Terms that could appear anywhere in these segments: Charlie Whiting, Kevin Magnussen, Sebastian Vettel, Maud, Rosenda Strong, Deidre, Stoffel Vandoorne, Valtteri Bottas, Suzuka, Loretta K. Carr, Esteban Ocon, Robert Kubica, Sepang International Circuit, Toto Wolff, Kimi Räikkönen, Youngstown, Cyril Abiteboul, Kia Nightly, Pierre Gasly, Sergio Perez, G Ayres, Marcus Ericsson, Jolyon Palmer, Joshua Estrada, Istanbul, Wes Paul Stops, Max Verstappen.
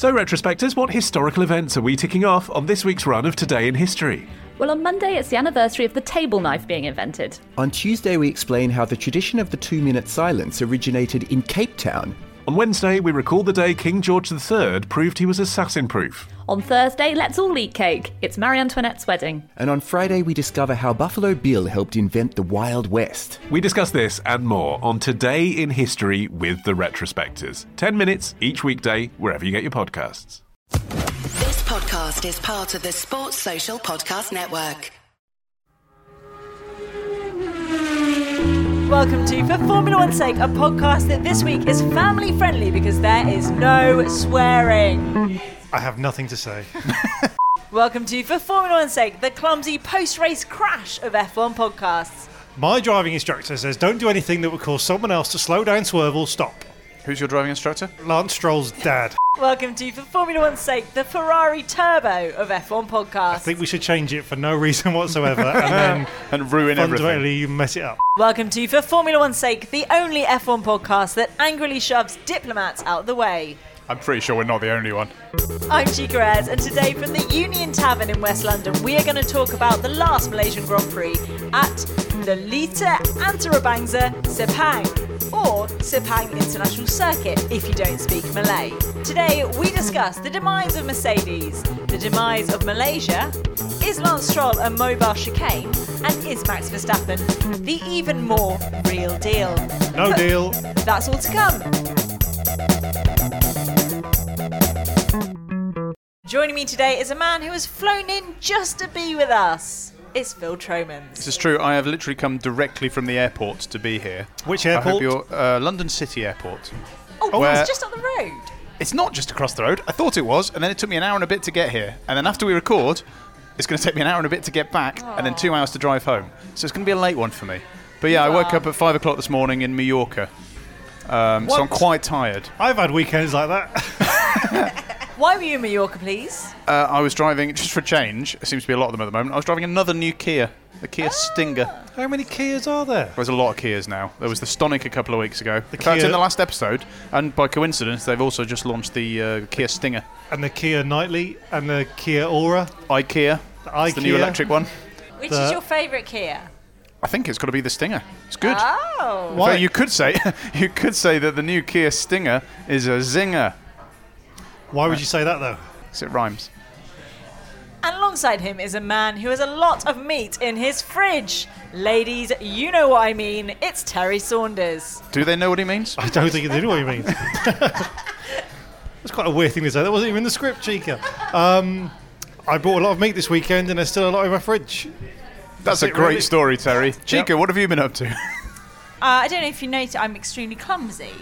So, retrospectors, what historical events are we ticking off on this week's run of Today in History? Well, on Monday, it's the anniversary of the table knife being invented. On Tuesday, we explain how the tradition of the two-minute silence originated in Cape Town. On Wednesday, we recall the day King George III proved he was assassin-proof. On Thursday, let's all eat cake. It's Marie Antoinette's wedding. And on Friday, we discover how Buffalo Bill helped invent the Wild West. We discuss this and more on Today in History with the Retrospectors. 10 minutes each weekday, wherever you get your podcasts. This podcast is part of the Sports Social Podcast Network. Welcome to For Formula One's Sake, a podcast that this week is family friendly because there is no swearing. I have nothing to say. Welcome to For Formula One's Sake, the clumsy post-race crash of F1 podcasts. My driving instructor says don't do anything that would cause someone else to slow down, swerve or stop. Who's your driving instructor? Lance Stroll's dad. Welcome to, for Formula One's sake, the Ferrari Turbo of F1 podcast. I think we should change it for no reason whatsoever and then and ruin fundamentally everything. Mess it up. Welcome to, for Formula One's sake, the only F1 podcast that angrily shoves diplomats out the way. I'm pretty sure we're not the only one. I'm G Ayres, and today from the Union Tavern in West London, we are going to talk about the last Malaysian Grand Prix at Lelita Antarabangsa Sepang, or Sepang International Circuit if you don't speak Malay. Today we discuss the demise of Mercedes, the demise of Malaysia, is Lance Stroll a mobile chicane, and is Max Verstappen the even more real deal? No deal. That's all to come. Joining me today is a man who has flown in just to be with us. It's Phil Tromans. This is true. I have literally come directly from the airport to be here. Which airport? I hope you're, London City Airport. Oh, it's just on the road. It's not just across the road. I thought it was, and then it took me an hour and a bit to get here. And then after we record, it's going to take me an hour and a bit to get back, and then 2 hours to drive home. So it's going to be a late one for me. But yeah, I woke up at 5 o'clock this morning in Mallorca, so I'm quite tired. I've had weekends like that. Why were you in Mallorca, please? I was driving, just for a change, it seems to be a lot of them at the moment, I was driving another new Kia, the Kia Stinger. How many Kias are there? There's a lot of Kias now. There was the Stonic a couple of weeks ago. In fact, in the last episode, and by coincidence, they've also just launched the Kia Stinger. And the Kia Nightly, and the Kia Ora. iKia, it's the new electric one. Which is your favourite Kia? I think it's got to be the Stinger. It's good. Oh! Why? So you could say that the new Kia Stinger is a zinger. Why would you say that, though? Because it rhymes. And alongside him is a man who has a lot of meat in his fridge. Ladies, you know what I mean. It's Terry Saunders. Do they know what he means? I don't think they know what he means. That's quite a weird thing to say. That wasn't even in the script, Chica. I bought a lot of meat this weekend, and there's still a lot in my fridge. That's a great really story, Terry. Chica, What have you been up to? I don't know if you noticed, I'm extremely clumsy.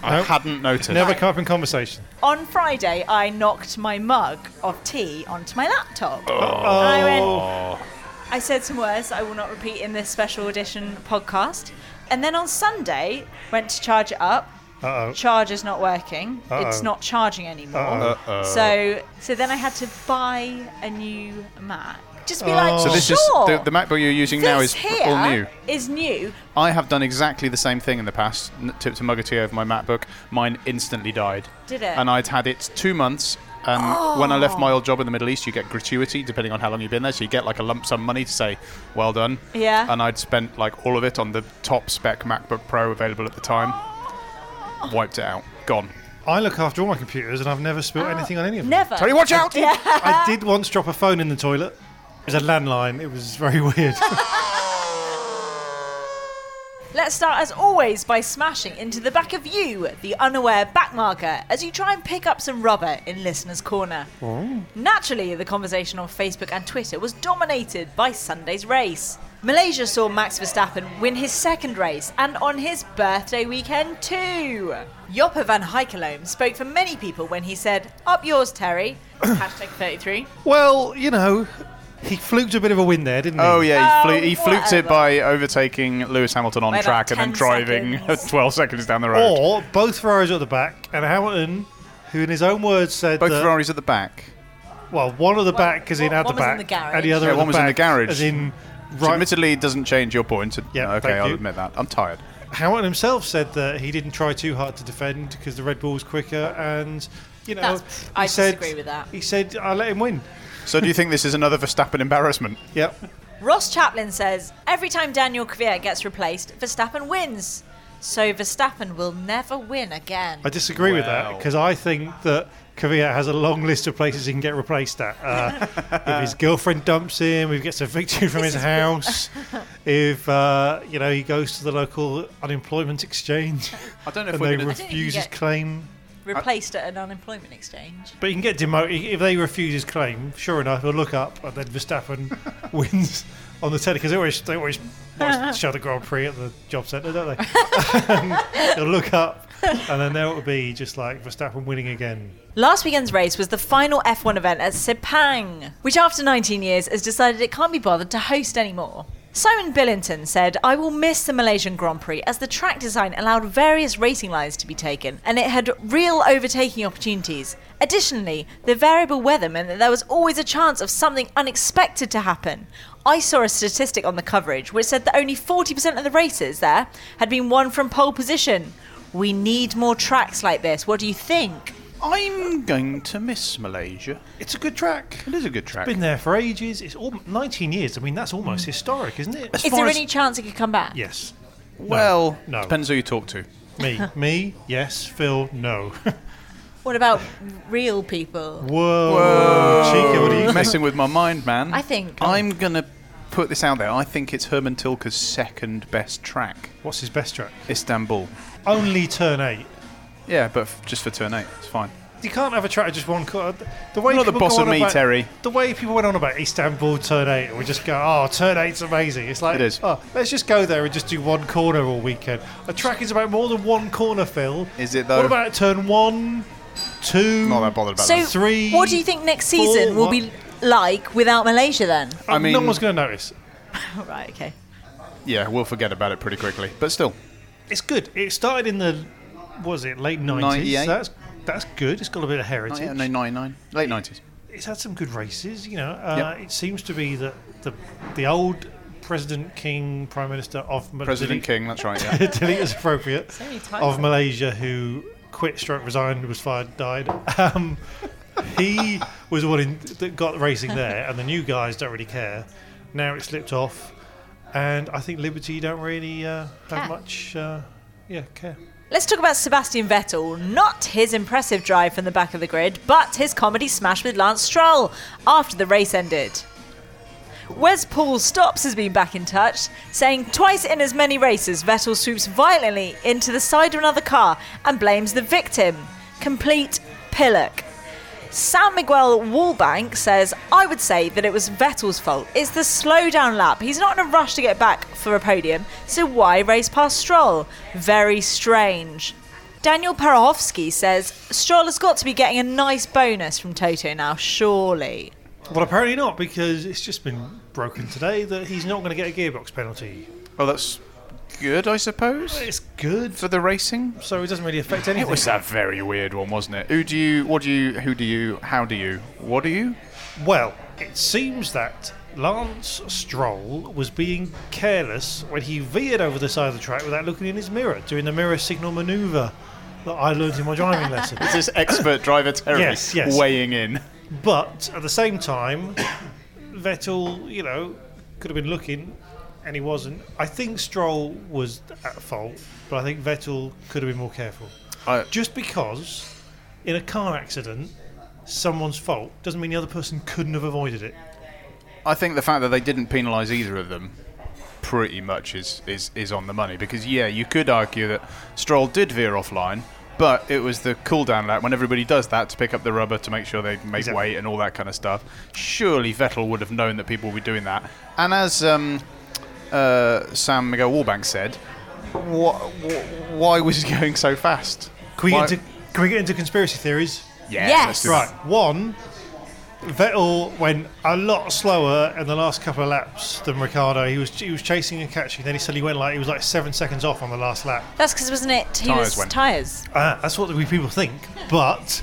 I hadn't noticed. Never come up in conversation. On Friday, I knocked my mug of tea onto my laptop. Oh. I said some words I will not repeat in this special edition podcast. And then on Sunday, went to charge it up. Uh-oh. Charger's not working. Uh-oh. It's not charging anymore. Uh-oh. So then I had to buy a new Mac. Just be like, so this is the MacBook you're using now is all new. Is new. I have done exactly the same thing in the past. Tipped a mug of tea over my MacBook. Mine instantly died. Did it? And I'd had it 2 months. And when I left my old job in the Middle East, you get gratuity depending on how long you've been there. So you get like a lump sum money to say, well done. Yeah. And I'd spent like all of it on the top spec MacBook Pro available at the time. Oh. Wiped it out. Gone. I look after all my computers, and I've never spilled anything on any of them. Never. Tony, watch out! Yeah. I did once drop a phone in the toilet. It was a landline. It was very weird. Let's start, as always, by smashing into the back of you, the unaware backmarker, as you try and pick up some rubber in Listener's Corner. Oh. Naturally, the conversation on Facebook and Twitter was dominated by Sunday's race. Malaysia saw Max Verstappen win his second race, and on his birthday weekend too. Joppe van Heikelom spoke for many people when he said, "Up yours, Terry." Hashtag 33. Well, you know... He fluked a bit of a win there, didn't he? Oh, yeah, he fluked it by overtaking Lewis Hamilton on track and then driving 12 seconds down the road. Or both Ferraris at the back, and Hamilton, who in his own words said both Ferraris at the back? Well, one at the back, as in at the back, and the other at the back. One was in the garage. As in, right. Admittedly, it doesn't change your point. Yeah, okay, I'll admit that. I'm tired. Hamilton himself said that he didn't try too hard to defend because the Red Bull was quicker, and you know, I disagree with that. He said, "I let him win." So do you think this is another Verstappen embarrassment? Yep. Ross Chaplin says, every time Daniil Kvyat gets replaced, Verstappen wins. So Verstappen will never win again. I disagree with that, because I think that Kvyat has a long list of places he can get replaced at. If his girlfriend dumps him, if he gets evicted from his house, if you know, he goes to the local unemployment exchange, I don't know if they refuse his claim. Replaced at an unemployment exchange. But he can get demoted. If they refuse his claim, sure enough, he'll look up and then Verstappen wins on the telly, because they always show the Grand Prix at the job centre, don't they? He'll look up and then there it will be just like Verstappen winning again. Last weekend's race was the final F1 event at Sepang, which after 19 years has decided it can't be bothered to host anymore. Simon Billington said, I will miss the Malaysian Grand Prix as the track design allowed various racing lines to be taken and it had real overtaking opportunities. Additionally, the variable weather meant that there was always a chance of something unexpected to happen. I saw a statistic on the coverage which said that only 40% of the races there had been won from pole position. We need more tracks like this. What do you think? I'm going to miss Malaysia. It's a good track. It is a good track. It's been there for ages. It's 19 years. I mean, that's almost historic, isn't it? Is there any chance it could come back? Yes. Well, no. Depends who you talk to. Me? Yes. Phil? No. What about real people? Whoa. Cheeky, what are you messing with my mind, man? I think... I'm going to put this out there. I think it's Herman Tilke's second best track. What's his best track? Istanbul. Only Turn 8. Yeah, but just for Turn 8, it's fine. You can't have a track of just one car. You're not the boss of me, Terry. The way people went on about Istanbul, Turn 8, we just go, Turn 8's amazing. It's like, it is. Let's just go there and just do one corner all weekend. A track is about more than one corner, Phil. Is it, though? What about Turn 1, 2, not that bothered about that. 3, what do you think next season will be like without Malaysia, then? I mean, no one's going to notice. Right, okay. Yeah, we'll forget about it pretty quickly. But still. It's good. It started in the... Was it late 90s? That's good. It's got a bit of heritage. 99. Late 90s. It's had some good races, you know. It seems to be that the old President King, Prime Minister of Malaysia. President King, that's right. Yeah. Delete as appropriate. Of Malaysia, who quit, stroke, resigned, was fired, died. He was the one that got racing there, and the new guys don't really care. Now it slipped off, and I think Liberty don't really have much care. Let's talk about Sebastian Vettel. Not his impressive drive from the back of the grid, but his comedy smash with Lance Stroll after the race ended. Wes Paul Stops has been back in touch, saying twice in as many races Vettel swoops violently into the side of another car and blames the victim. Complete pillock. Sam Miguel Wallbank says, I would say that it was Vettel's fault. It's the slowdown lap. He's not in a rush to get back for a podium, so why race past Stroll? Very strange. Daniel Parachowski says, Stroll has got to be getting a nice bonus from Toto now, surely. Well, apparently not, because it's just been broken today that he's not going to get a gearbox penalty. Well, that's good, I suppose. Well, it's good for the racing, so it doesn't really affect anything. It was that very weird one, wasn't it? Who do you? How do you? Well, it seems that Lance Stroll was being careless when he veered over the side of the track without looking in his mirror, doing the mirror signal manoeuvre that I learned in my driving lesson. Is this expert driver Terry weighing in? But at the same time, Vettel, you know, could have been looking. And he wasn't. I think Stroll was at fault, but I think Vettel could have been more careful. Just because in a car accident, someone's fault doesn't mean the other person couldn't have avoided it. I think the fact that they didn't penalise either of them pretty much is on the money, because, you could argue that Stroll did veer offline, but it was the cool-down lap when everybody does that to pick up the rubber to make sure they make weight and all that kind of stuff. Surely Vettel would have known that people would be doing that. And as... Sam Miguel Wallbank said, why was he going so fast? Can we get into conspiracy theories? Yes. Right. One, Vettel went a lot slower in the last couple of laps than Ricciardo. He was chasing and catching. Then he suddenly went he was 7 seconds off on the last lap. That's because he was tyres. That's what people think. But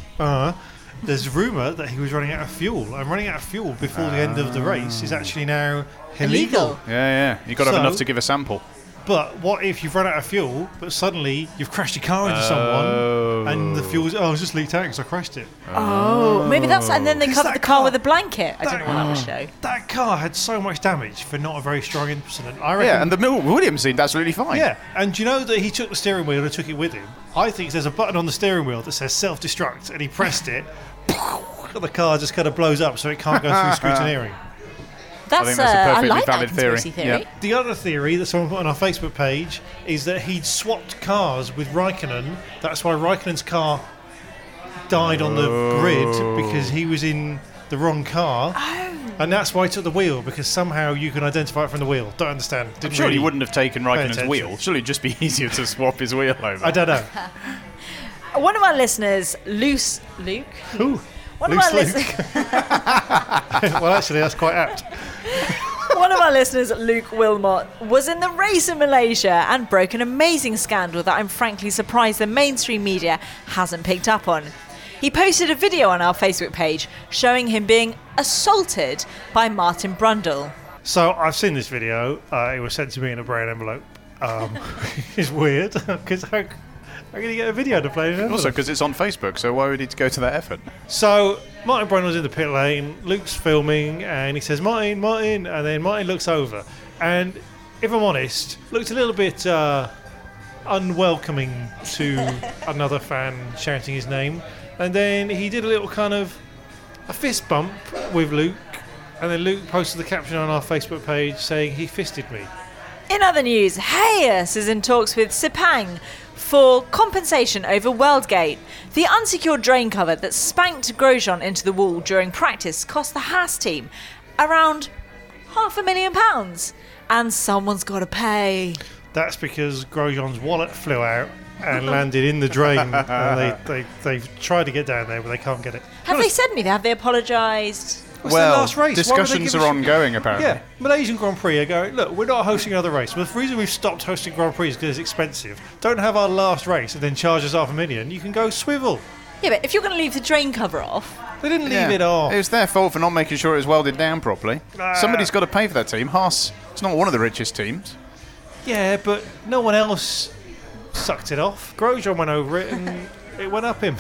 there's rumour that he was running out of fuel. And running out of fuel before the end of the race is actually now illegal. Yeah. You got to have enough to give a sample. But what if you've run out of fuel, but suddenly you've crashed your car into someone and the fuel's, oh, it's just leaked out because I crashed it. Oh, maybe that's, and then they covered the car with a blanket. I don't know what that was show. That car had so much damage for not a very strong incident. I reckon. Yeah, and the Williams seemed absolutely fine. Yeah, and do you know that he took the steering wheel and took it with him? I think there's a button on the steering wheel that says self-destruct, and he pressed it, and the car just kind of blows up so it can't go through scrutineering. I think that's a perfectly valid theory. Yeah. The other theory that someone put on our Facebook page is that he'd swapped cars with Raikkonen. That's why Raikkonen's car died on the grid, because he was in the wrong car. Oh. And that's why he took the wheel, because somehow you can identify it from the wheel. Don't understand. Surely you wouldn't have taken Raikkonen's wheel. Surely it'd just be easier to swap his wheel over. I don't know. One of our listeners, well, actually, that's quite apt. One of our listeners, Luke Wilmot, was in the race in Malaysia and broke an amazing scandal that I'm frankly surprised the mainstream media hasn't picked up on. He posted a video on our Facebook page showing him being assaulted by Martin Brundle. So I've seen this video. It was sent to me in a brown envelope. It's weird because I'm going to get a video to play. Also, because it's on Facebook, so why would he go to that effort? So, Martin Brundle's in the pit lane, Luke's filming, and he says, Martin, Martin, and then Martin looks over. And, if I'm honest, looked a little bit unwelcoming to another fan shouting his name. And then he did a little kind of a fist bump with Luke, and then Luke posted the caption on our Facebook page saying, he fisted me. In other news, Hayes is in talks with Sepang for compensation over Worldgate. The unsecured drain cover that spanked Grosjean into the wall during practice cost the Haas team around £500,000. And someone's got to pay. That's because Grosjean's wallet flew out and landed in the drain. And they've tried to get down there, but they can't get it. Have they said anything? Have they apologised? Well, discussions are ongoing, apparently. Yeah, Malaysian Grand Prix are going, look, we're not hosting another race. Well, the reason we've stopped hosting Grand Prix is because it's expensive. Don't have our last race and then charge us £500,000. You can go swivel. Yeah, but if you're going to leave the drain cover off... They didn't leave it off. It was their fault for not making sure it was welded down properly. Somebody's got to pay for that team. Haas, it's not one of the richest teams. Yeah, but no one else sucked it off. Grosjean went over it and it went up him.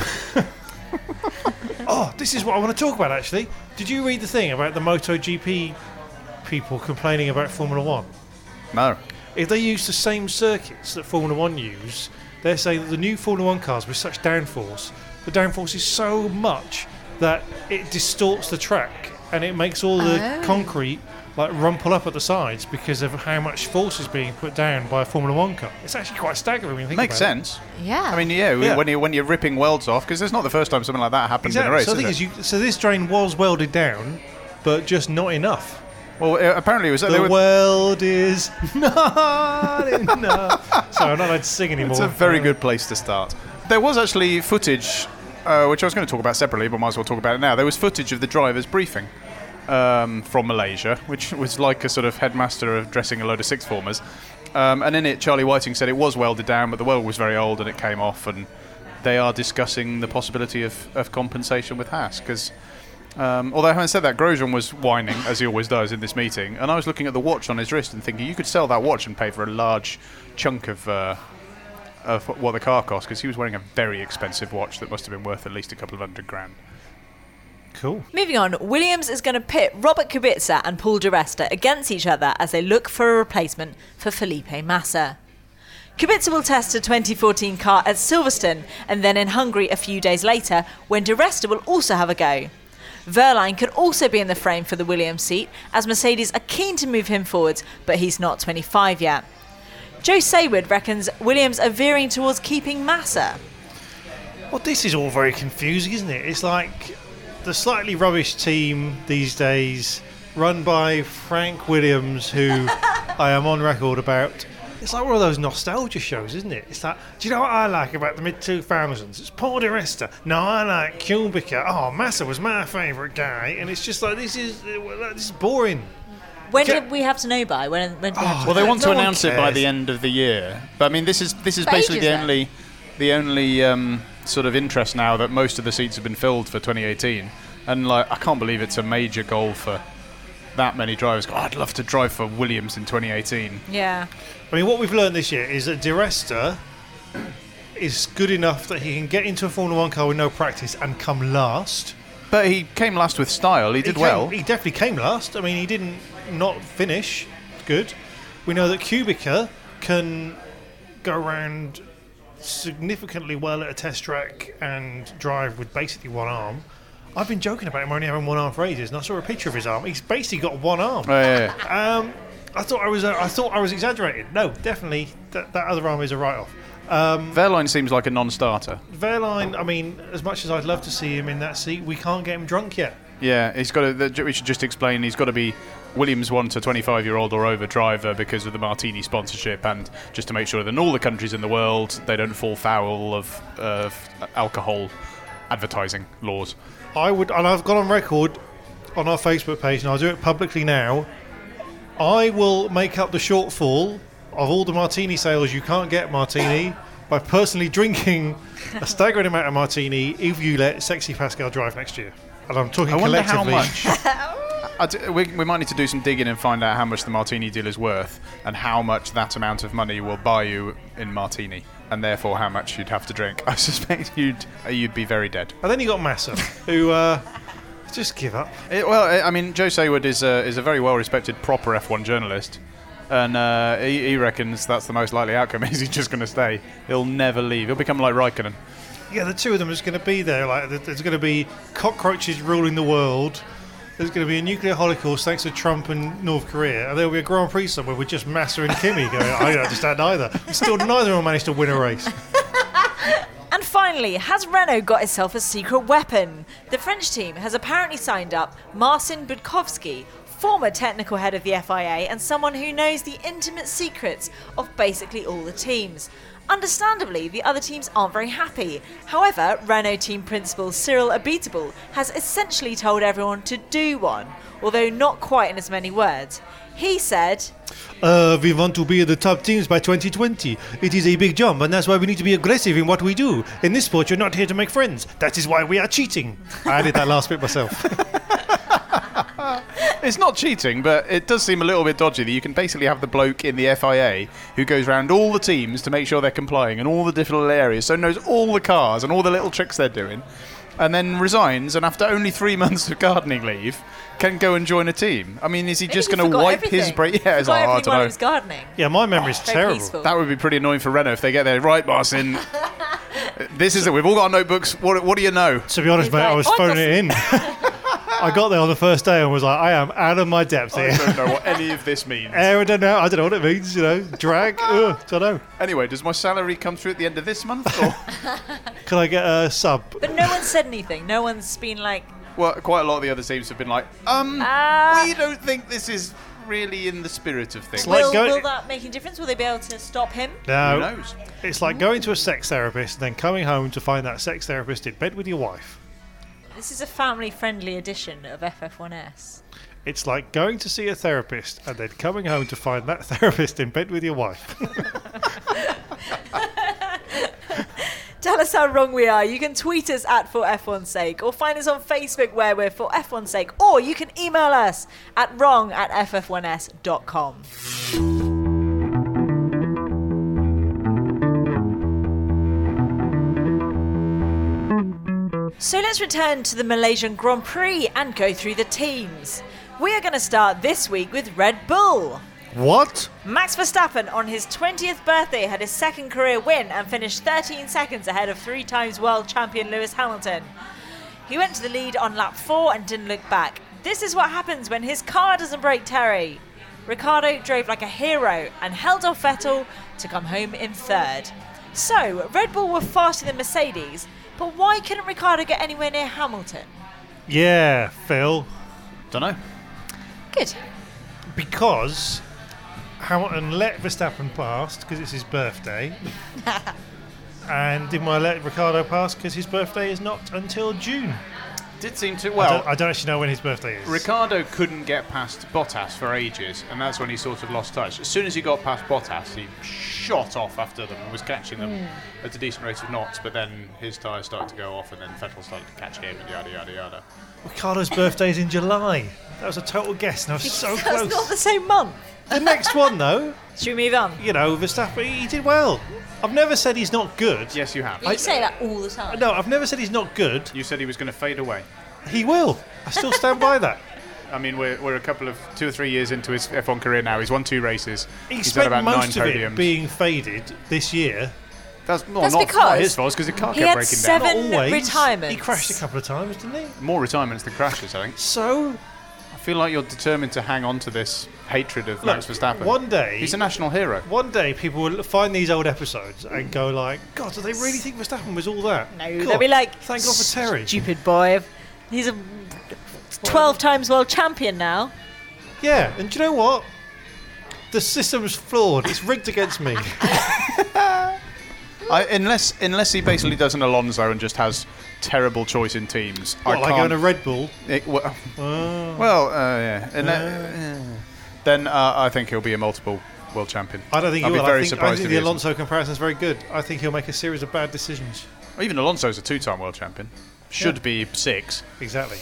Oh, this is what I want to talk about, actually. Did you read the thing about the MotoGP people complaining about Formula 1? No. If they use the same circuits that Formula 1 use, they're saying that the new Formula 1 cars with such downforce, the downforce is so much that it distorts the track and it makes all the concrete like rumple up at the sides because of how much force is being put down by a Formula 1 car. It's actually quite staggering when you think about it. Makes sense. Yeah. I mean, when you're ripping welds off, because it's not the first time something like that happens in a race, So this drain was welded down, but just not enough. Well, apparently it was... The weld is not enough. Sorry, I'm not allowed to sing anymore. It's a very good place to start. There was actually footage, which I was going to talk about separately, but might as well talk about it now. There was footage of the drivers briefing. From Malaysia, which was like a sort of headmaster of dressing a load of sixth formers. And in it, Charlie Whiting said it was welded down, but the weld was very old and it came off, and they are discussing the possibility of compensation with Haas, because although having said that, Grosjean was whining, as he always does in this meeting, and I was looking at the watch on his wrist and thinking, you could sell that watch and pay for a large chunk of what the car cost, because he was wearing a very expensive watch that must have been worth at least a couple of £100,000. Cool. Moving on, Williams is going to pit Robert Kubica and Paul Di Resta against each other as they look for a replacement for Felipe Massa. Kubica will test a 2014 car at Silverstone and then in Hungary a few days later, when Di Resta will also have a go. Wehrlein could also be in the frame for the Williams seat, as Mercedes are keen to move him forwards, but he's not 25 yet. Joe Sayward reckons Williams are veering towards keeping Massa. Well, this is all very confusing, isn't it? It's like... the slightly rubbish team these days, run by Frank Williams, who I am on record about. It's like one of those nostalgia shows, isn't it? It's like, do you know what I like about the mid-2000s? It's Paul Di Resta. No, I like Kubica. Oh, Massa was my favourite guy. And it's just like, this is boring. When did we have to know by? When did we have to know? Well, they want to announce it by the end of the year. But, I mean, this is basically the only sort of interest now that most of the seats have been filled for 2018, and I can't believe it's a major goal for that many drivers go, I'd love to drive for Williams in 2018. Yeah. I mean, what we've learned this year is that Di Resta is good enough that he can get into a Formula 1 car with no practice and come last. But he came last with style. He did well. He definitely came last. I mean, he didn't not finish good. We know that Kubica can go around significantly well at a test track and drive with basically one arm. I've been joking about him only having one arm for ages, and I saw a picture of his arm. He's basically got one arm. Oh, yeah. I thought I was exaggerating. No, definitely that other arm is a write-off. Wehrlein seems like a non-starter. Wehrlein, I mean, as much as I'd love to see him in that seat, we can't get him drunk yet. Yeah, he's got. We should just explain. He's got to be Williams 1 to 25-year-old or over driver because of the Martini sponsorship, and just to make sure that in all the countries in the world they don't fall foul of alcohol advertising laws. I would, and I've got on record on our Facebook page, and I'll do it publicly now. I will make up the shortfall of all the martini sales you can't get martini by personally drinking a staggering amount of martini if you let Sexy Pascal drive next year. And I'm talking collectively. I wonder how much. We might need to do some digging and find out how much the martini deal is worth and how much that amount of money will buy you in martini, and therefore how much you'd have to drink. I suspect you'd be very dead. And then you got Massa, who... just give up. Well, I mean, Joe Sayward is a very well-respected proper F1 journalist, and he reckons that's the most likely outcome. Is he's just going to stay? He'll never leave. He'll become like Raikkonen. Yeah, the two of them is going to be there. Like, there's going to be cockroaches ruling the world. There's going to be a nuclear holocaust thanks to Trump and North Korea, and there'll be a Grand Prix somewhere with just Massa and Kimi going. I don't understand either. Still, neither of them managed to win a race. And finally, has Renault got itself a secret weapon? The French team has apparently signed up Marcin Budkowski, former technical head of the FIA and someone who knows the intimate secrets of basically all the teams. Understandably, the other teams aren't very happy. However, Renault team principal Cyril Abiteboul has essentially told everyone to do one, although not quite in as many words. He said... we want to be the top teams by 2020. It is a big jump, and that's why we need to be aggressive in what we do. In this sport, you're not here to make friends. That is why we are cheating. I added that last bit myself. It's not cheating, but it does seem a little bit dodgy that you can basically have the bloke in the FIA who goes around all the teams to make sure they're complying in all the different areas, so knows all the cars and all the little tricks they're doing, and then resigns, and after only 3 months of gardening leave, can go and join a team. I mean, is he just going to wipe everything. His brain? Yeah, it's like, I don't know. He was gardening. Yeah, my memory's terrible. Peaceful. That would be pretty annoying for Renault if they get there. Right, Marcin, this is it. We've all got our notebooks. What do you know? To be honest, mate, I was phoning it in. I got there on the first day and was like, I am out of my depth here. I don't know what any of this means. I don't know what it means, you know. Drag, don't know. Anyway, does my salary come through at the end of this month? Or can I get a sub? But no one's said anything. No one's been like... Well, quite a lot of the other teams have been like, we don't think this is really in the spirit of things. Will that make a difference? Will they be able to stop him? No. Who knows? It's like going to a sex therapist and then coming home to find that sex therapist in bed with your wife. This is a family-friendly edition of FF1S. It's like going to see a therapist and then coming home to find that therapist in bed with your wife. Tell us how wrong we are. You can tweet us at For F1's Sake, or find us on Facebook where we're For F1's Sake, or you can email us at wrong@ff1s.com. So let's return to the Malaysian Grand Prix and go through the teams. We are going to start this week with Red Bull. What? Max Verstappen on his 20th birthday had his second career win and finished 13 seconds ahead of 3-time world champion Lewis Hamilton. He went to the lead on lap 4 and didn't look back. This is what happens when his car doesn't break, Terry. Ricciardo drove like a hero and held off Vettel to come home in third. So, Red Bull were faster than Mercedes, but why couldn't Ricciardo get anywhere near Hamilton? Yeah, Phil. Dunno. Good. Because... Hamilton let Verstappen pass because it's his birthday. And didn't want to let Ricciardo pass because his birthday is not until June. Did seem to... Well, I don't actually know when his birthday is. Ricciardo couldn't get past Bottas for ages, and that's when he sort of lost touch. As soon as he got past Bottas, he shot off after them and was catching them at a decent rate of knots, but then his tyres started to go off, and then Vettel started to catch him, and yada, yada, yada. Ricciardo's birthday is in July. That was a total guess, and I was so close. That's not the same month. The next one, though. Should we move on? You know, Verstappen, he did well. I've never said he's not good. Yes, you have. You say that all the time. No, I've never said he's not good. You said he was going to fade away. He will. I still stand by that. I mean, we're a couple of 2 or 3 years into his F1 career now. He's won 2 races. He's spent about most 9 podiums. It being faded this year. That's not because his fault, because the car kept breaking down. He had 7 retirements. He crashed a couple of times, didn't he? More retirements than crashes, I think. So, I feel like you're determined to hang on to this hatred of Max Verstappen. One day... He's a national hero. One day, people will find these old episodes and go like, God, do they really think Verstappen was all that? No, God, they'll be like, thank God for Terry. Stupid boy. He's a 12 times world champion now. Yeah, and do you know what? The system's flawed. It's rigged against me. Unless he basically does an Alonso and just has terrible choice in teams. Well, like going to Red Bull? Yeah. Then I think he'll be a multiple world champion. I don't think he'll be very surprised. I think the Alonso comparison is very good. I think he'll make a series of bad decisions. Even Alonso's a 2-time world champion. Should be 6. Exactly.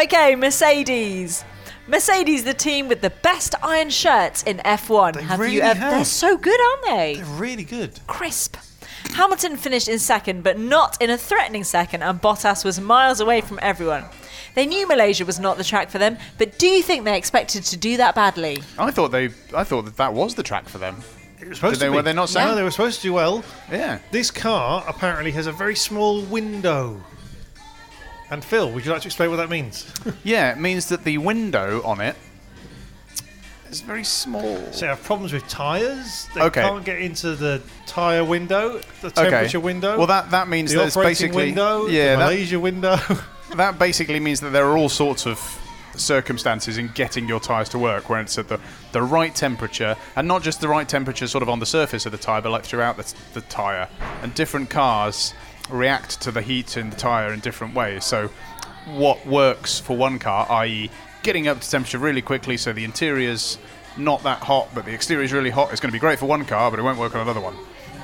Okay, Mercedes. Mercedes, the team with the best iron shirts in F1. They're so good, aren't they? They're really good. Crisp. Hamilton finished in second, but not in a threatening second, and Bottas was miles away from everyone. They knew Malaysia was not the track for them, but do you think they expected to do that badly? I thought that was the track for them. It was supposed to be. Were they not saying? No, they were supposed to do well. Yeah. This car apparently has a very small window. And Phil, would you like to explain what that means? Yeah, it means that the window on it is very small. So they have problems with tyres. They can't get into the tyre window, the temperature window. Well, that means there's basically... window, the Malaysia window. That basically means that there are all sorts of circumstances in getting your tyres to work, where it's at the right temperature, and not just the right temperature sort of on the surface of the tyre, but like throughout the tyre. And different cars react to the heat in the tyre in different ways. So what works for one car, i.e. getting up to temperature really quickly so the interior's not that hot but the exterior's really hot, it's going to be great for one car but it won't work on another one.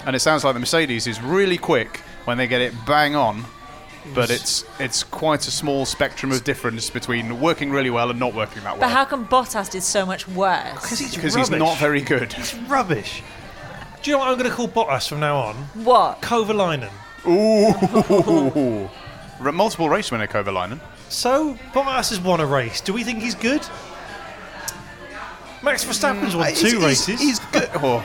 And it sounds like the Mercedes is really quick when they get it bang on, but it's quite a small spectrum of difference between working really well and not working that well. But how come Bottas did so much worse? Because he's not very good. He's rubbish. Do you know what I'm going to call Bottas from now on? What? Kovalainen. Ooh. Multiple race winner Kovalainen. So, Bottas has won a race. Do we think he's good? Max Verstappen's won 2 races. He's good. Oh.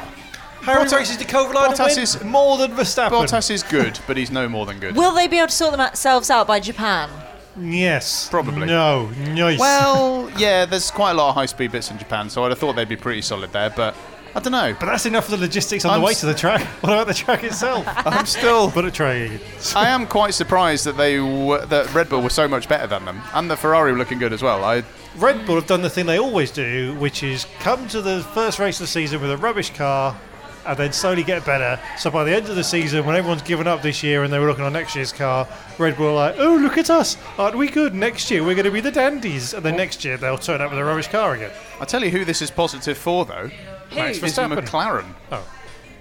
How many races did Kovalainen win? Is more than Verstappen. Bottas is good, but he's no more than good. Will they be able to sort themselves out by Japan? Yes. Probably. No. Nice. Well, yeah, there's quite a lot of high-speed bits in Japan, so I'd have thought they'd be pretty solid there, but... I don't know. But that's enough for the logistics on the way to the track. What about the track itself? I'm still... But a train. I am quite surprised that that Red Bull were so much better than them. And the Ferrari were looking good as well. Red Bull have done the thing they always do, which is come to the first race of the season with a rubbish car and then slowly get better. So by the end of the season, when everyone's given up this year and they were looking on next year's car, Red Bull are like, oh, look at us. Aren't we good? Next year, we're going to be the dandies. And then next year, they'll turn up with a rubbish car again. I'll tell you who this is positive for, though. Max Verstappen. It's McLaren. Oh.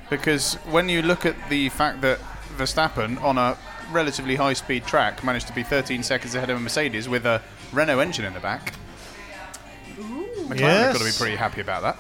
Because when you look at the fact that Verstappen on a relatively high-speed track managed to be 13 seconds ahead of a Mercedes with a Renault engine in the back, McLaren have got to be pretty happy about that.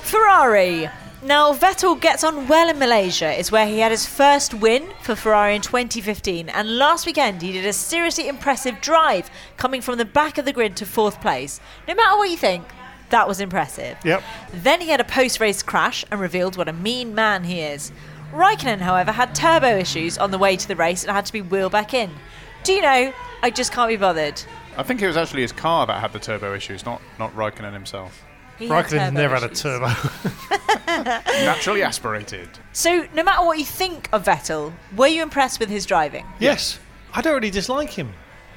Ferrari. Now, Vettel gets on well in Malaysia. It's where he had his first win for Ferrari in 2015. And last weekend, he did a seriously impressive drive coming from the back of the grid to 4th place. No matter what you think, that was impressive. Yep. Then he had a post-race crash and revealed what a mean man he is. Raikkonen, however, had turbo issues on the way to the race and had to be wheeled back in. Do you know, I just can't be bothered. I think it was actually his car that had the turbo issues, not Raikkonen himself. Raikkonen's never had a turbo. Naturally aspirated. So, no matter what you think of Vettel, were you impressed with his driving? Yes. I don't really dislike him.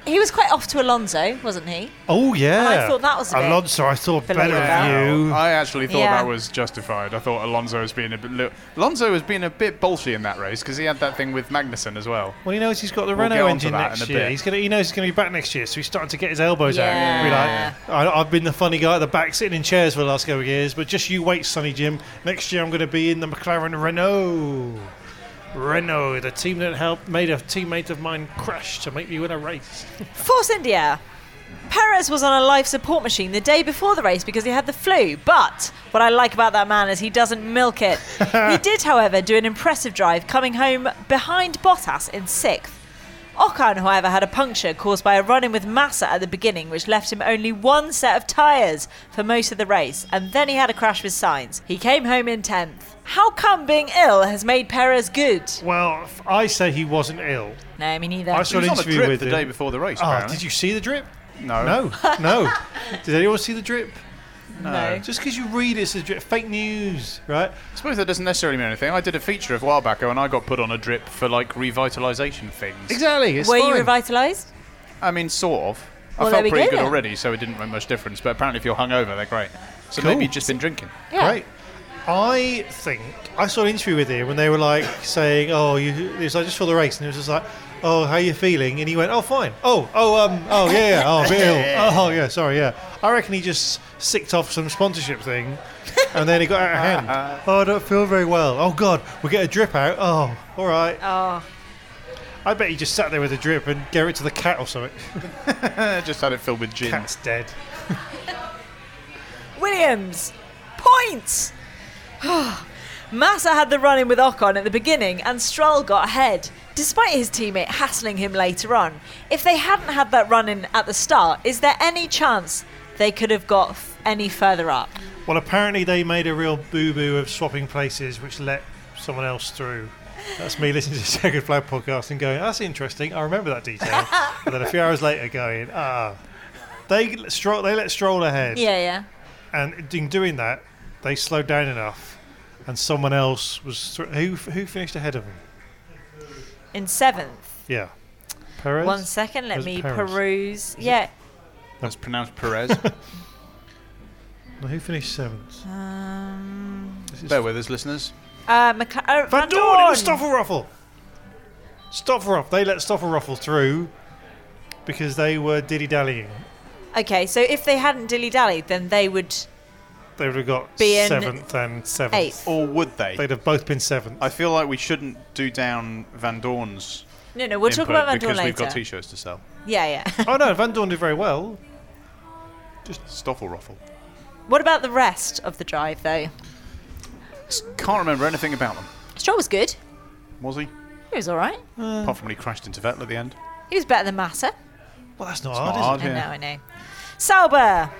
He was quite off to Alonso, wasn't he? Oh, yeah. And I thought that was a bit... Alonso, I thought better of you. I actually thought that was justified. I thought Alonso was being a bit bolshy in that race because he had that thing with Magnussen as well. Well, he knows he's got the Renault engine next year. He knows he's going to be back next year, so he's starting to get his elbows out. Be like, I've been the funny guy at the back sitting in chairs for the last couple of years, but just you wait, Sonny Jim. Next year I'm going to be in the McLaren Renault. Renault, the team that made a teammate of mine crash to make me win a race. Force India. Perez was on a life support machine the day before the race because he had the flu. But what I like about that man is he doesn't milk it. He did, however, do an impressive drive, coming home behind Bottas in 6th. Ocon, however, had a puncture caused by a run-in with Massa at the beginning, which left him only one set of tyres for most of the race, and then he had a crash with Sainz. He came home in 10th. How come being ill has made Perez good? Well, I say he wasn't ill. No, me neither. I saw an interview with him the day before the race, apparently. Did you see the drip? No. Did anyone see the drip? No. Just because you read it's a drip, fake news, right? I suppose that doesn't necessarily mean anything. I did a feature a while back and I got put on a drip for like revitalisation things. Exactly. It's Were you revitalised? I mean, sort of. Well, I felt pretty good already, so it didn't make much difference. But apparently, if you're hungover, they're great. So cool. Maybe you've just been drinking. Yeah. Great. I think I saw an interview with him when they were like saying, "Oh, it was like just for the race," and it was just like, "Oh, how are you feeling?" And he went, "Oh, fine. Oh, yeah, a bit ill. Oh, yeah, sorry, yeah." I reckon he just sicked off some sponsorship thing, and then it got out of hand. Oh, I don't feel very well. Oh God, we get a drip out. Oh, all right. Oh. I bet he just sat there with a drip and gave it to the cat or something. Just had it filled with gin. Cat's dead. Williams, points. Massa had the run-in with Ocon at the beginning and Stroll got ahead, despite his teammate hassling him later on. If they hadn't had that run-in at the start, is there any chance they could have got any further up? Well, apparently they made a real boo-boo of swapping places, which let someone else through. That's me listening to the Second Flag podcast and going, that's interesting, I remember that detail. And then a few hours later going, they let Stroll ahead. Yeah. And in doing that, they slowed down enough. And someone else was... Who finished ahead of him? In 7th. Yeah. Perez? 1 second, let me peruse. Yeah. That's pronounced Perez. Now, who finished 7th? Bear with us, listeners. Vandoorne! It was Stoffel Ruffle! They let Stoffel Ruffle through because they were dilly-dallying. Okay, so if they hadn't dilly-dallied, then they would... They would have got 7th and 7th. 8th. Or would they? They'd have both been 7th. I feel like we shouldn't do down Vandoorne's. No, we'll talk about Vandoorne later. Because we've got t-shirts to sell. Yeah. Oh, no, Vandoorne did very well. Just Stoffel Ruffle. What about the rest of the drive, though? Can't remember anything about them. Stroll was good. Was he? He was all right. Apart from when he crashed into Vettel at the end. He was better than Massa. Well, that's not hard, is it? Yeah. I know. Sauber!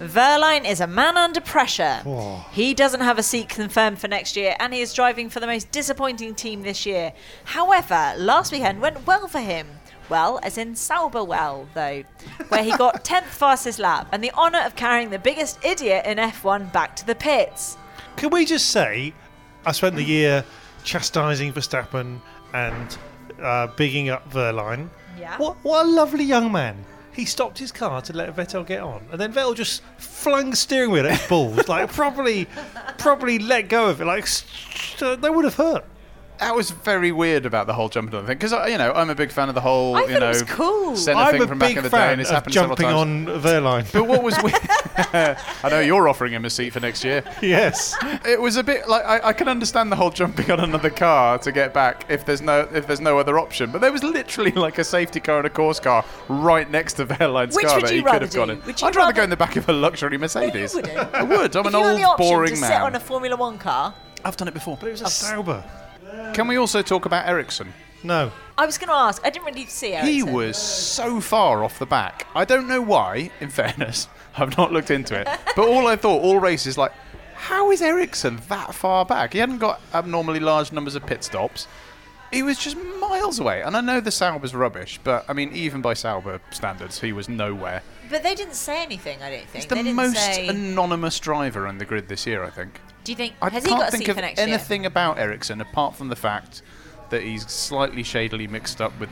Wehrlein is a man under pressure. Oh. He doesn't have a seat confirmed for next year and he is driving for the most disappointing team this year. However, last weekend went well for him. Well, as in Sauber well, though, where he got 10th fastest lap and the honour of carrying the biggest idiot in F1 back to the pits. Can we just say, I spent the year chastising Verstappen and bigging up Wehrlein. Yeah. What a lovely young man. He stopped his car to let Vettel get on, and then Vettel just flung the steering wheel at his balls, like properly let go of it. Like they would have hurt. That was very weird about the whole jumping on thing, because I'm a big fan of the whole. I thought it was cool. I'm thing a from big back in the fan day, and it's happened jumping several times. On Wehrlein. But what was weird? I know you're offering him a seat for next year. Yes, it was a bit like I can understand the whole jumping on another car to get back if there's no other option. But there was literally like a safety car and a course car right next to Wehrlein's car that he could have gone in. I'd rather go in the back of a luxury Mercedes. No, you wouldn't. I would. I'm an old boring man. If you had the option to sit on a Formula One car, I've done it before, but it was a Sauber. Can we also talk about Ericsson? No. I was going to ask. I didn't really see Ericsson. He was so far off the back. I don't know why, in fairness. I've not looked into it. But all I thought, all races, like, how is Ericsson that far back? He hadn't got abnormally large numbers of pit stops. He was just miles away. And I know the Sauber's rubbish, but, I mean, even by Sauber standards, he was nowhere. But they didn't say anything, I don't think. He's the most anonymous driver on the grid this year, I think. Do you think has he got a seat for next year? I can't think of anything about Ericsson apart from the fact that he's slightly shadily mixed up with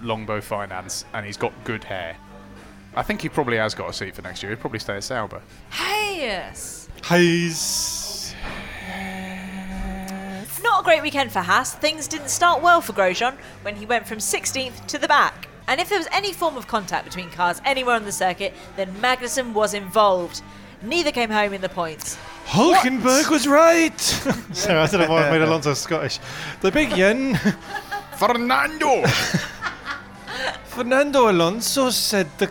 Longbow Finance and he's got good hair. I think he probably has got a seat for next year. He'd probably stay at Sauber. Haas. Not a great weekend for Haas. Things didn't start well for Grosjean when he went from 16th to the back. And if there was any form of contact between cars anywhere on the circuit, then Magnussen was involved. Neither came home in the points. Hulkenberg was right! Sorry, I don't know why I made Alonso Scottish. The big yen. Fernando! Fernando Alonso said the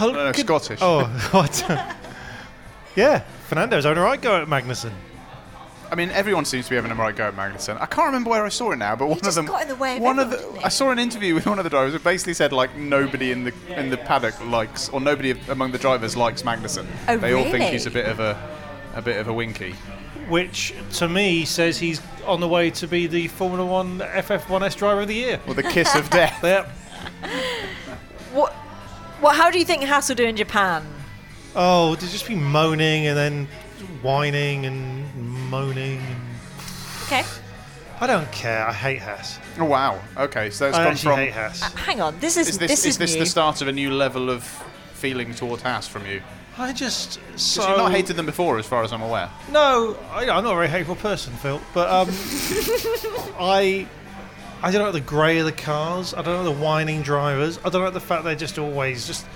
No, Scottish. Oh, what? Yeah, Fernando's having a right go at Magnussen. I mean, everyone seems to be having a right go at Magnussen. I can't remember where I saw it now, but I saw an interview with one of the drivers who basically said, like, nobody in the paddock likes, or nobody among the drivers likes Magnussen. Oh, they really? All think he's a bit of a winky. Which, to me, says he's on the way to be the Formula 1 FF1S Driver of the Year. Or the kiss of death. Yep. Well, how do you think Haas will do in Japan? Oh, there's just be moaning and then whining and moaning. Okay. I don't care. I hate Haas. Oh, wow. Okay, so that's gone from... I hate Haas. Hang on, is this the start of a new level of feeling toward Haas from you? I just... So you've not hated them before, as far as I'm aware. No, I'm not a very hateful person, Phil, but I don't like the grey of the cars. I don't like the whining drivers. I don't like the fact they're just always just...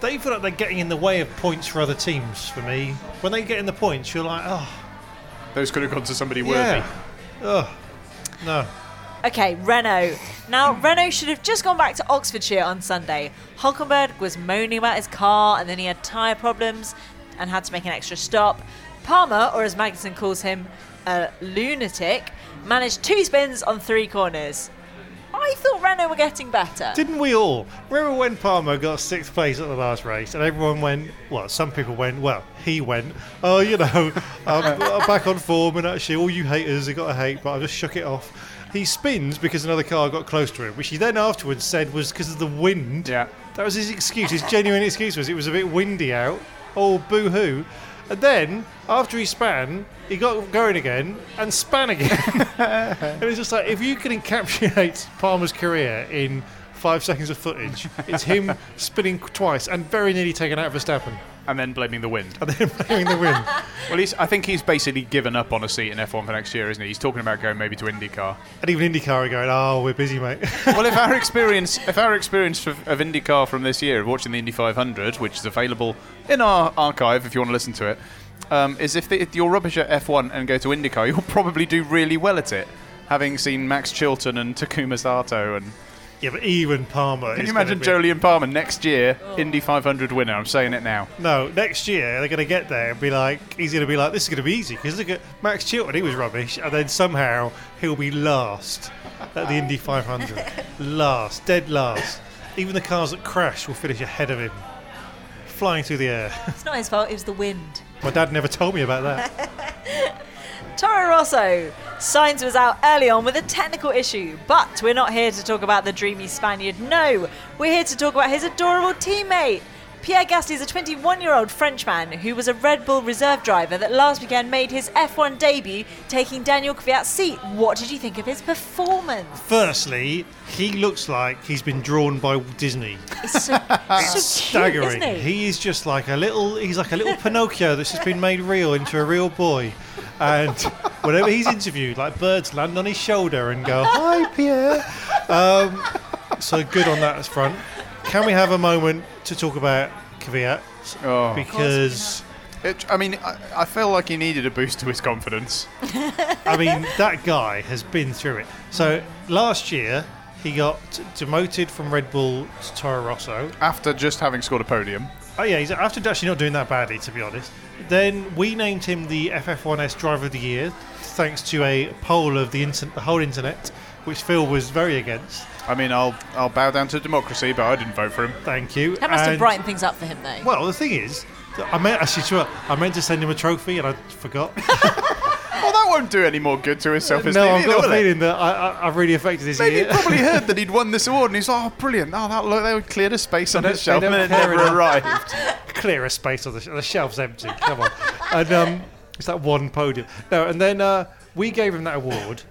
They feel like they're getting in the way of points for other teams, for me. When they get in the points, you're like, oh. Those could have gone to somebody worthy. Oh, no. Okay, Renault. Now, Renault should have just gone back to Oxfordshire on Sunday. Hulkenberg was moaning about his car, and then he had tyre problems and had to make an extra stop. Palmer, or as Magnussen calls him, a lunatic, managed 2 spins on 3 corners. I thought Renault were getting better. Didn't we all? Remember when Palmer got 6th place at the last race and everyone went, well, some people went, well, he went, oh, you know, I'm back on form and actually all you haters have got to hate, but I just shook it off. He spins because another car got close to him, which he then afterwards said was because of the wind. Yeah. That was his excuse. His genuine excuse was it was a bit windy out. Oh, boo-hoo. And then, after he span, he got going again and span again. And it's just like, if you can encapsulate Palmer's career in 5 seconds of footage, it's him spinning twice and very nearly taken out Verstappen. And then blaming the wind. Well, I think he's basically given up on a seat in F1 for next year, isn't he? He's talking about going maybe to IndyCar. And even IndyCar are going, oh, we're busy, mate. Well, if our experience of IndyCar from this year, of watching the Indy 500, which is available in our archive if you want to listen to it, is if you're rubbish at F1 and go to IndyCar, you'll probably do really well at it, having seen Max Chilton and Takuma Sato and... Yeah, but even Palmer... Can you imagine Jolyon Palmer next year, Indy 500 winner? I'm saying it now. No, next year they're going to get there and be like... He's going to be like, this is going to be easy, because look at Max Chilton, he was rubbish, and then somehow he'll be last at the Indy 500. Dead last. Even the cars that crash will finish ahead of him, flying through the air. It's not his fault, it was the wind. My dad never told me about that. Toro Rosso. Sainz was out early on with a technical issue, but we're not here to talk about the dreamy Spaniard. No, we're here to talk about his adorable teammate. Pierre Gasly is a 21-year-old Frenchman who was a Red Bull reserve driver that last weekend made his F1 debut, taking Daniil Kvyat's seat. What did you think of his performance? Firstly, he looks like he's been drawn by Disney. It's so, staggering. Cute, isn't he? He is just like a little Pinocchio that's just been made real into a real boy. And whenever he's interviewed, like birds land on his shoulder and go, hi, Pierre. So good on that front. Can we have a moment to talk about Kvyat? Oh. Because... I feel like he needed a boost to his confidence. I mean, that guy has been through it. So last year, he got demoted from Red Bull to Toro Rosso. After just having scored a podium. Oh, yeah, he's after actually not doing that badly, to be honest. Then we named him the FF1S Driver of the Year, thanks to a poll of the whole internet, which Phil was very against. I mean, I'll bow down to democracy, but I didn't vote for him. Thank you. That must have brightened things up for him, though. Well, the thing is, I meant to send him a trophy, and I forgot. Well, that won't do any more good to his self-esteem. No, I've got a feeling that I've really affected his year. He probably heard that he'd won this award, and he's like, oh, brilliant. Oh, that look, they cleared a space on his shelf, and it never arrived. Clear a space on the shelf. The shelf's empty. Come on. And it's that one podium. No, and then we gave him that award.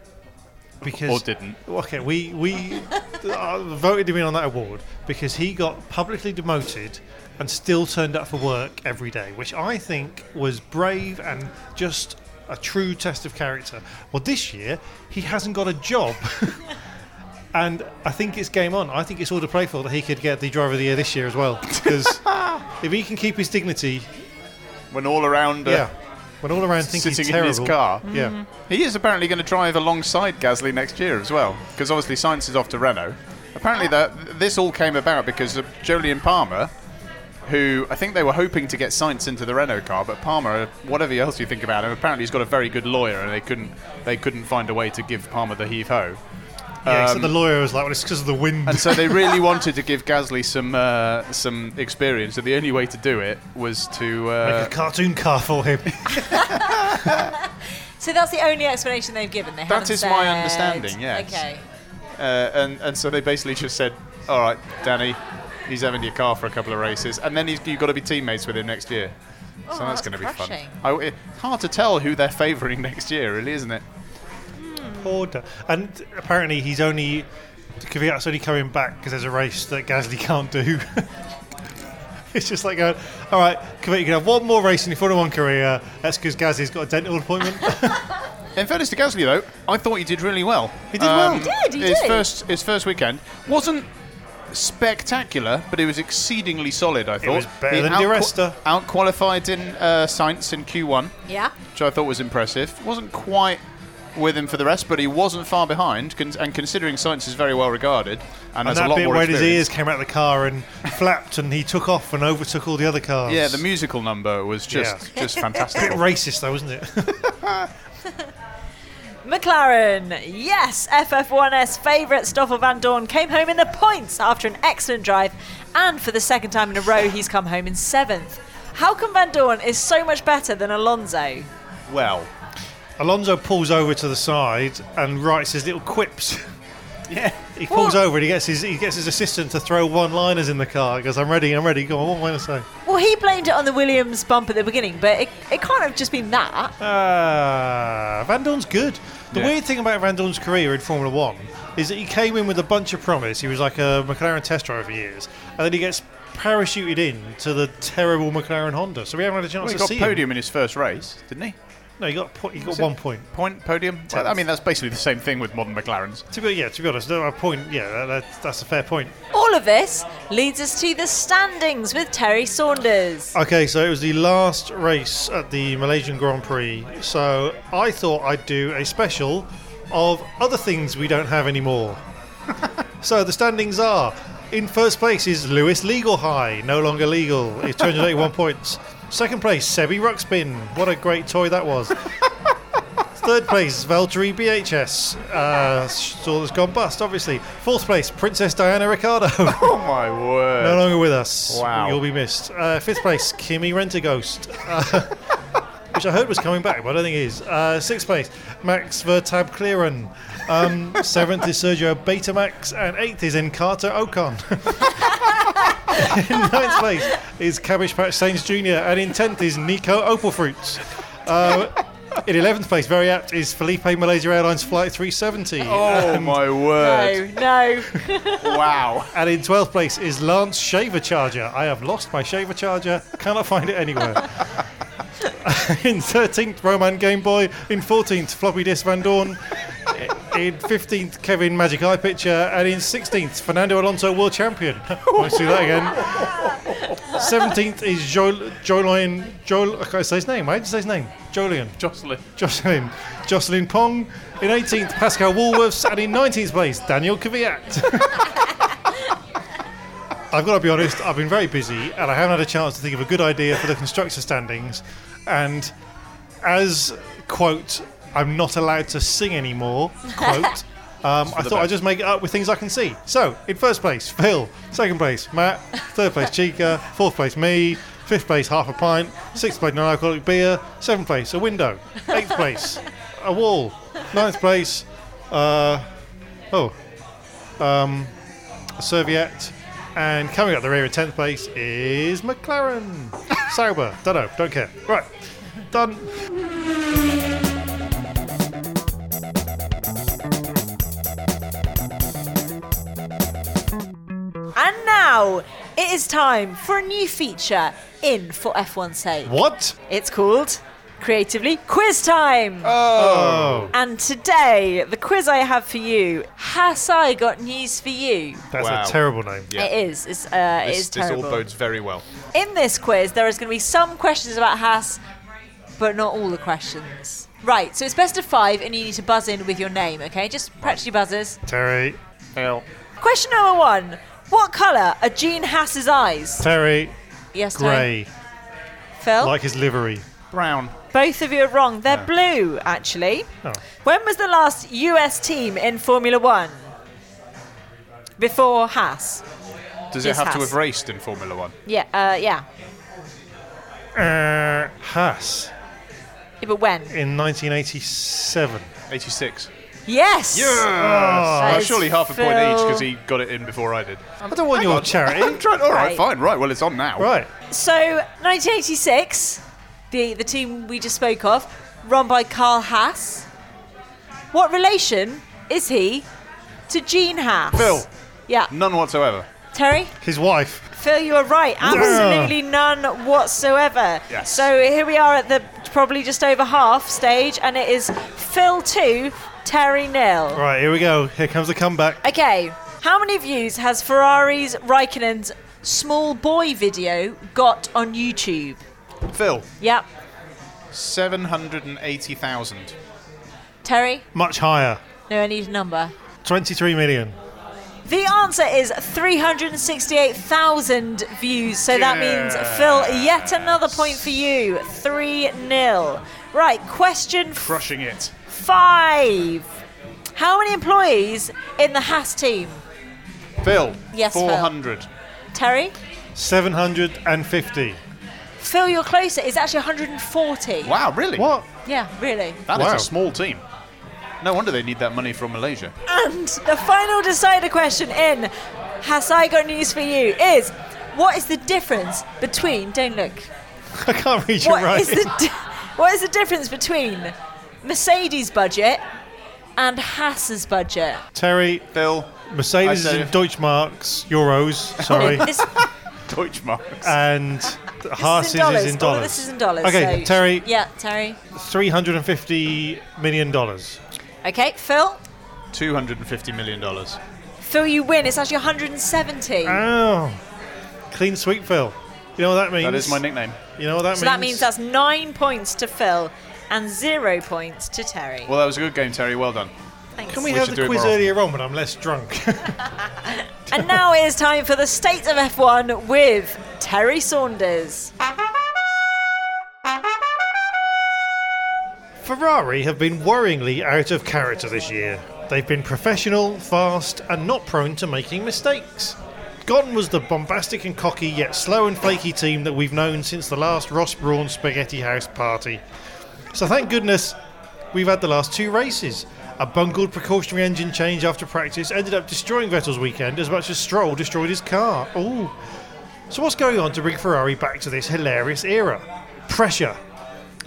Because, or didn't. Okay, we voted him in on that award because he got publicly demoted and still turned up for work every day, which I think was brave and just a true test of character. Well, this year, he hasn't got a job. And I think it's game on. I think it's all to play for that he could get the Driver of the Year this year as well. Because if he can keep his dignity... When all around think he's terrible. Sitting in his car. Mm-hmm. Yeah. He is apparently going to drive alongside Gasly next year as well. Because obviously Sainz is off to Renault. Apparently this all came about because of Jolyon Palmer who I think they were hoping to get Sainz into the Renault car, but Palmer, whatever else you think about him, apparently he's got a very good lawyer, and they couldn't find a way to give Palmer the heave-ho. Yeah, except the lawyer was like, well, it's because of the wind. And so they really wanted to give Gasly some experience, and the only way to do it was to... make a cartoon car for him. So that's the only explanation they've given? That is my understanding, yes. Okay. And so they basically just said, all right, Danny, he's having your car for a couple of races, and then you've got to be teammates with him next year. Oh, so that's going to be fun. It's hard to tell who they're favouring next year, really, isn't it? And apparently Kvyat's only coming back because there's a race that Gasly can't do. It's just like going, all right, Kvyat, you can have one more race in your Formula 1 career. That's because Gasly's got a dental appointment. In fairness to Gasly, though, I thought he did really well. He did His first weekend wasn't spectacular, but it was exceedingly solid, I thought. It was better than Di Resta. Outqualified in Sainz in Q1, which I thought was impressive. Wasn't quite with him for the rest, but he wasn't far behind, and considering Sainz is very well regarded and has a lot more experience. And that bit when his ears came out of the car and flapped and he took off and overtook all the other cars. Yeah, the musical number was just fantastic. A bit racist though, wasn't it? McLaren, yes, FF1's favourite Stoffel Vandoorne came home in the points after an excellent drive, and for the second time in a row he's come home in 7th. How come Vandoorne is so much better than Alonso? Well... Alonso pulls over to the side and writes his little quips. Yeah, he pulls over and he gets his assistant to throw one-liners in the car. He goes, I'm ready. Go on, what am I going to say? Well, he blamed it on the Williams bump at the beginning, but it can't have just been that. Vandoorne's good. The weird thing about Vandoorne's career in Formula 1 is that he came in with a bunch of promise. He was like a McLaren test driver for years, and then he gets parachuted in to the terrible McLaren Honda. So we haven't had a chance to see him. He got podium in his first race, didn't he? No, he got 1 point. Point, podium? Well, I mean, that's basically the same thing with modern McLarens. To be honest, a point, that's a fair point. All of this leads us to the standings with Terry Saunders. Okay, so it was the last race at the Malaysian Grand Prix, so I thought I'd do a special of other things we don't have anymore. So the standings are, in first place is Lewis Legal High, no longer legal, it's 281 points. Second place, Sebi Ruxpin. What a great toy that was. Third place, Valtteri BHS. All that's gone bust, obviously. Fourth place, Princess Diana Ricciardo. Oh, my word. No longer with us. Wow. You'll be missed. Fifth place, Kimi Rent-A-Ghost, which I heard was coming back, but I don't think it is. Sixth place, Max Verstappen. Seventh is Sergio Betamax. And eighth is Encarta Ocon. In ninth place is Cabbage Patch Sainz Jr. And in 10th is Nico Opal Fruits. In 11th place, very apt, is Felipe Malaysia Airlines Flight 370. Oh, my word. No. Wow. And in 12th place is Lance Shaver Charger. I have lost my Shaver Charger. Cannot find it anywhere. In 13th, Roman Game Boy. In 14th, Floppy Disk Vandoorne. In 15th, Kevin Magic Eye Picture. And in 16th, Fernando Alonso World Champion. Won't see that again. 17th is Jolyon. I can't say his name. I didn't say his name. Jocelyn Pong. In 18th, Pascal Walworths. And in 19th place, Daniil Kvyat. I've got to be honest, I've been very busy and I haven't had a chance to think of a good idea for the constructor standings. And as, quote, I'm not allowed to sing anymore, quote, I thought I'd just make it up with things I can see. So, in first place, Phil. Second place, Matt. Third place, Chica. Fourth place, me. Fifth place, half a pint. Sixth place, non-alcoholic beer. Seventh place, a window. Eighth place, a wall. Ninth place, a serviette. And coming up the rear in 10th place is McLaren. Sauber. Don't know. Don't care. Right. Done. And now it is time for a new feature in For F1's Sake. What? It's called, creatively, Quiz Time. Oh. And today, the quiz I have for you, Has I Got News For You? That's a terrible name. Yeah. It is. It is terrible. This all bodes very well. In this quiz, there is going to be some questions about Haas, but not all the questions. Right, so it's best of 5, and you need to buzz in with your name, okay? Just practice your buzzers. Terry. Phil. Question number 1. What colour are Gene Haas's eyes? Terry. Yes, grey. Phil? Like his livery. Brown. Both of you are wrong. They're blue, actually. Oh. When was the last US team in Formula One? Before Haas. Does it have Haas to have raced in Formula One? Yeah. Haas. Yeah, but when? In 1987. 86. Yes! Yes! Oh, surely half a point each because he got it in before I did. I don't want your charity. All right, fine. Right, well, it's on now. Right. So, 1986, the team we just spoke of, run by Karl Haas. What relation is he to Gene Haas? Phil. Yeah. None whatsoever. Terry? His wife. Phil, you are right. Absolutely none whatsoever. Yes. So here we are at the probably just over half stage, and it is Phil 2, Terry 0. Right, here we go. Here comes the comeback. Okay. How many views has Ferrari's Raikkonen's small boy video got on YouTube? Phil. Yep. 780,000. Terry? Much higher. No, I need a number. 23 million. The answer is 368,000 views, so that means, Phil, yet another point for you. 3-0. Right, question... Crushing it. 5. How many employees in the Haas team? Phil. Yes, 400. Phil. Terry? 750. Phil, you're closer. It's actually 140. Wow, really? What? Yeah, really. That is a small team. No wonder they need that money from Malaysia. And the final decider question in Has I Got News For You is, what is the difference between... Don't look. I can't read your writing. What is the difference between Mercedes' budget and Haas's budget? Terry, Phil, Mercedes in Deutschmarks, Euros, sorry. Deutschmarks. And Haas is in dollars. This is in dollars. Okay, so Terry. Yeah, Terry. $350 million. Okay, Phil? $250 million. Phil, you win. It's actually 170. Oh. Clean sweep, Phil. You know what that means? That is my nickname. You know what that means? So that means that's 9 points to Phil and 0 points to Terry. Well, that was a good game, Terry. Well done. Thanks. Can we have the quiz earlier on when I'm less drunk? And now it is time for the State of F1 with Terry Saunders. Ferrari have been worryingly out of character this year. They've been professional, fast, and not prone to making mistakes. Gone was the bombastic and cocky yet slow and flaky team that we've known since the last Ross Brawn Spaghetti House party. So thank goodness we've had the last 2 races. A bungled precautionary engine change after practice ended up destroying Vettel's weekend as much as Stroll destroyed his car. Ooh. So what's going on to bring Ferrari back to this hilarious era? Pressure.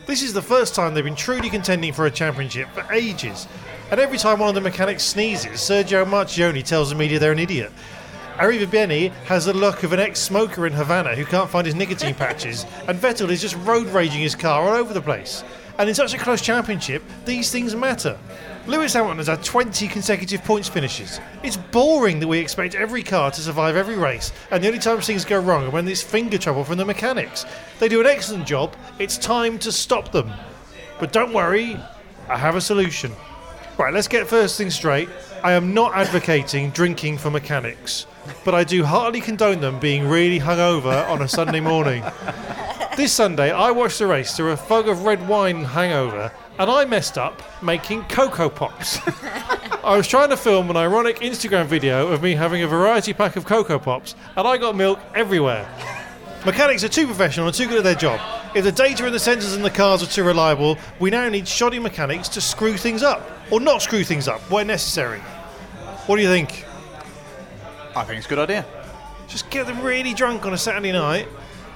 This is the first time they've been truly contending for a championship for ages, and every time one of the mechanics sneezes, Sergio Marchione tells the media they're an idiot. Arrivabene has the look of an ex-smoker in Havana who can't find his nicotine patches, and Vettel is just road-raging his car all over the place. And in such a close championship, these things matter. Lewis Hamilton has had 20 consecutive points finishes. It's boring that we expect every car to survive every race, and the only times things go wrong are when there's finger trouble from the mechanics. They do an excellent job. It's time to stop them. But don't worry, I have a solution. Right, let's get first thing straight. I am not advocating drinking for mechanics, but I do heartily condone them being really hungover on a Sunday morning. This Sunday, I watched the race through a fog of red wine hangover, and I messed up making Cocoa Pops. I was trying to film an ironic Instagram video of me having a variety pack of Cocoa Pops, and I got milk everywhere. Mechanics are too professional and too good at their job. If the data in the sensors and the cars are too reliable, we now need shoddy mechanics to screw things up, or not screw things up where necessary. What do you think? I think it's a good idea. Just get them really drunk on a Saturday night,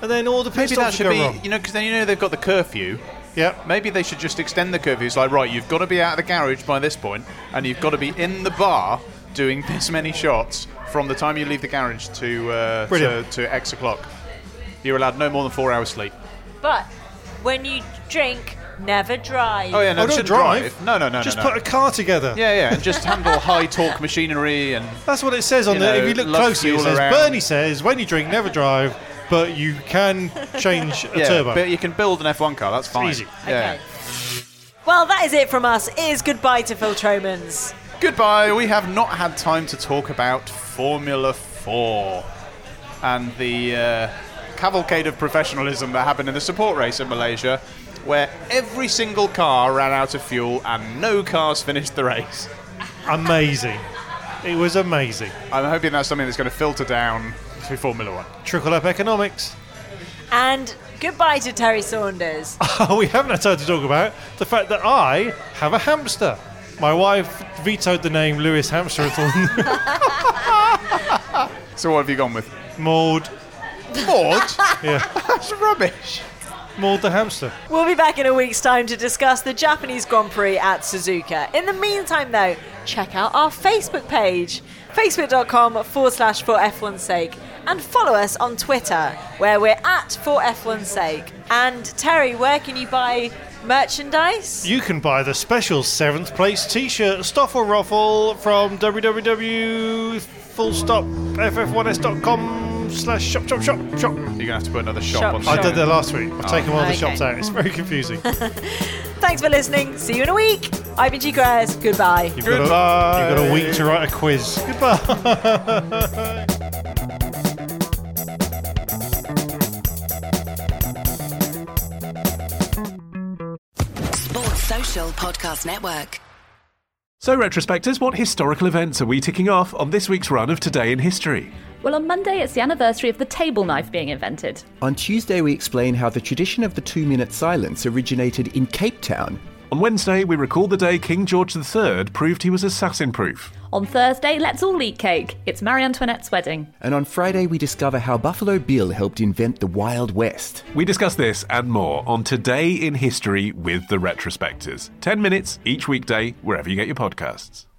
and then all the pit stops go wrong. You know, because then you know they've got the curfew. Yeah. Maybe they should just extend the curfew. It's like, right, you've got to be out of the garage by this point, and you've got to be in the bar doing this many shots from the time you leave the garage to X o'clock. You're allowed no more than 4 hours sleep. But when you drink, never drive. Oh yeah, no, don't drive. No. Just put a car together. Yeah, and just handle high torque machinery and. That's what it says on there. If you look closely, it says Bernie says when you drink, never drive. But you can change a turbo. But you can build an F1 car, that's fine. It's easy. Yeah. Okay. Well, that is it from us. It is goodbye to Phil Tromans. Goodbye. We have not had time to talk about Formula 4 and the cavalcade of professionalism that happened in the support race in Malaysia, where every single car ran out of fuel and no cars finished the race. Amazing. It was amazing. I'm hoping that's something that's going to filter down to Formula One. Trickle up economics. And goodbye to Terry Saunders. We haven't had time to talk about the fact that I have a hamster. My wife vetoed the name Lewis Hamsterton. So what have you gone with? Maud. Maud? Yeah. That's rubbish. Maud the hamster. We'll be back in a week's time to discuss the Japanese Grand Prix at Suzuka. In the meantime, though, check out our Facebook page, facebook.com/For F1's Sake, and follow us on Twitter, where we're @For F1's Sake. And Terry, where can you buy merchandise? You can buy the special 7th place t-shirt Stoffel Ruffle from www.ff1s.com/shop. You're going to have to put another shop on. I did that last week. I've taken all the shops out. It's very confusing. Thanks for listening. See you in a week. I've been G Ayres. Goodbye. You've got a week to write a quiz. Goodbye. Sports Social Podcast Network. So, retrospectors, what historical events are we ticking off on this week's run of Today in History? Well, on Monday, it's the anniversary of the table knife being invented. On Tuesday, we explain how the tradition of the 2-minute silence originated in Cape Town. On Wednesday, we recall the day King George III proved he was assassin-proof. On Thursday, let's all eat cake. It's Marie Antoinette's wedding. And on Friday, we discover how Buffalo Bill helped invent the Wild West. We discuss this and more on Today in History with the Retrospectors. 10 minutes each weekday, wherever you get your podcasts.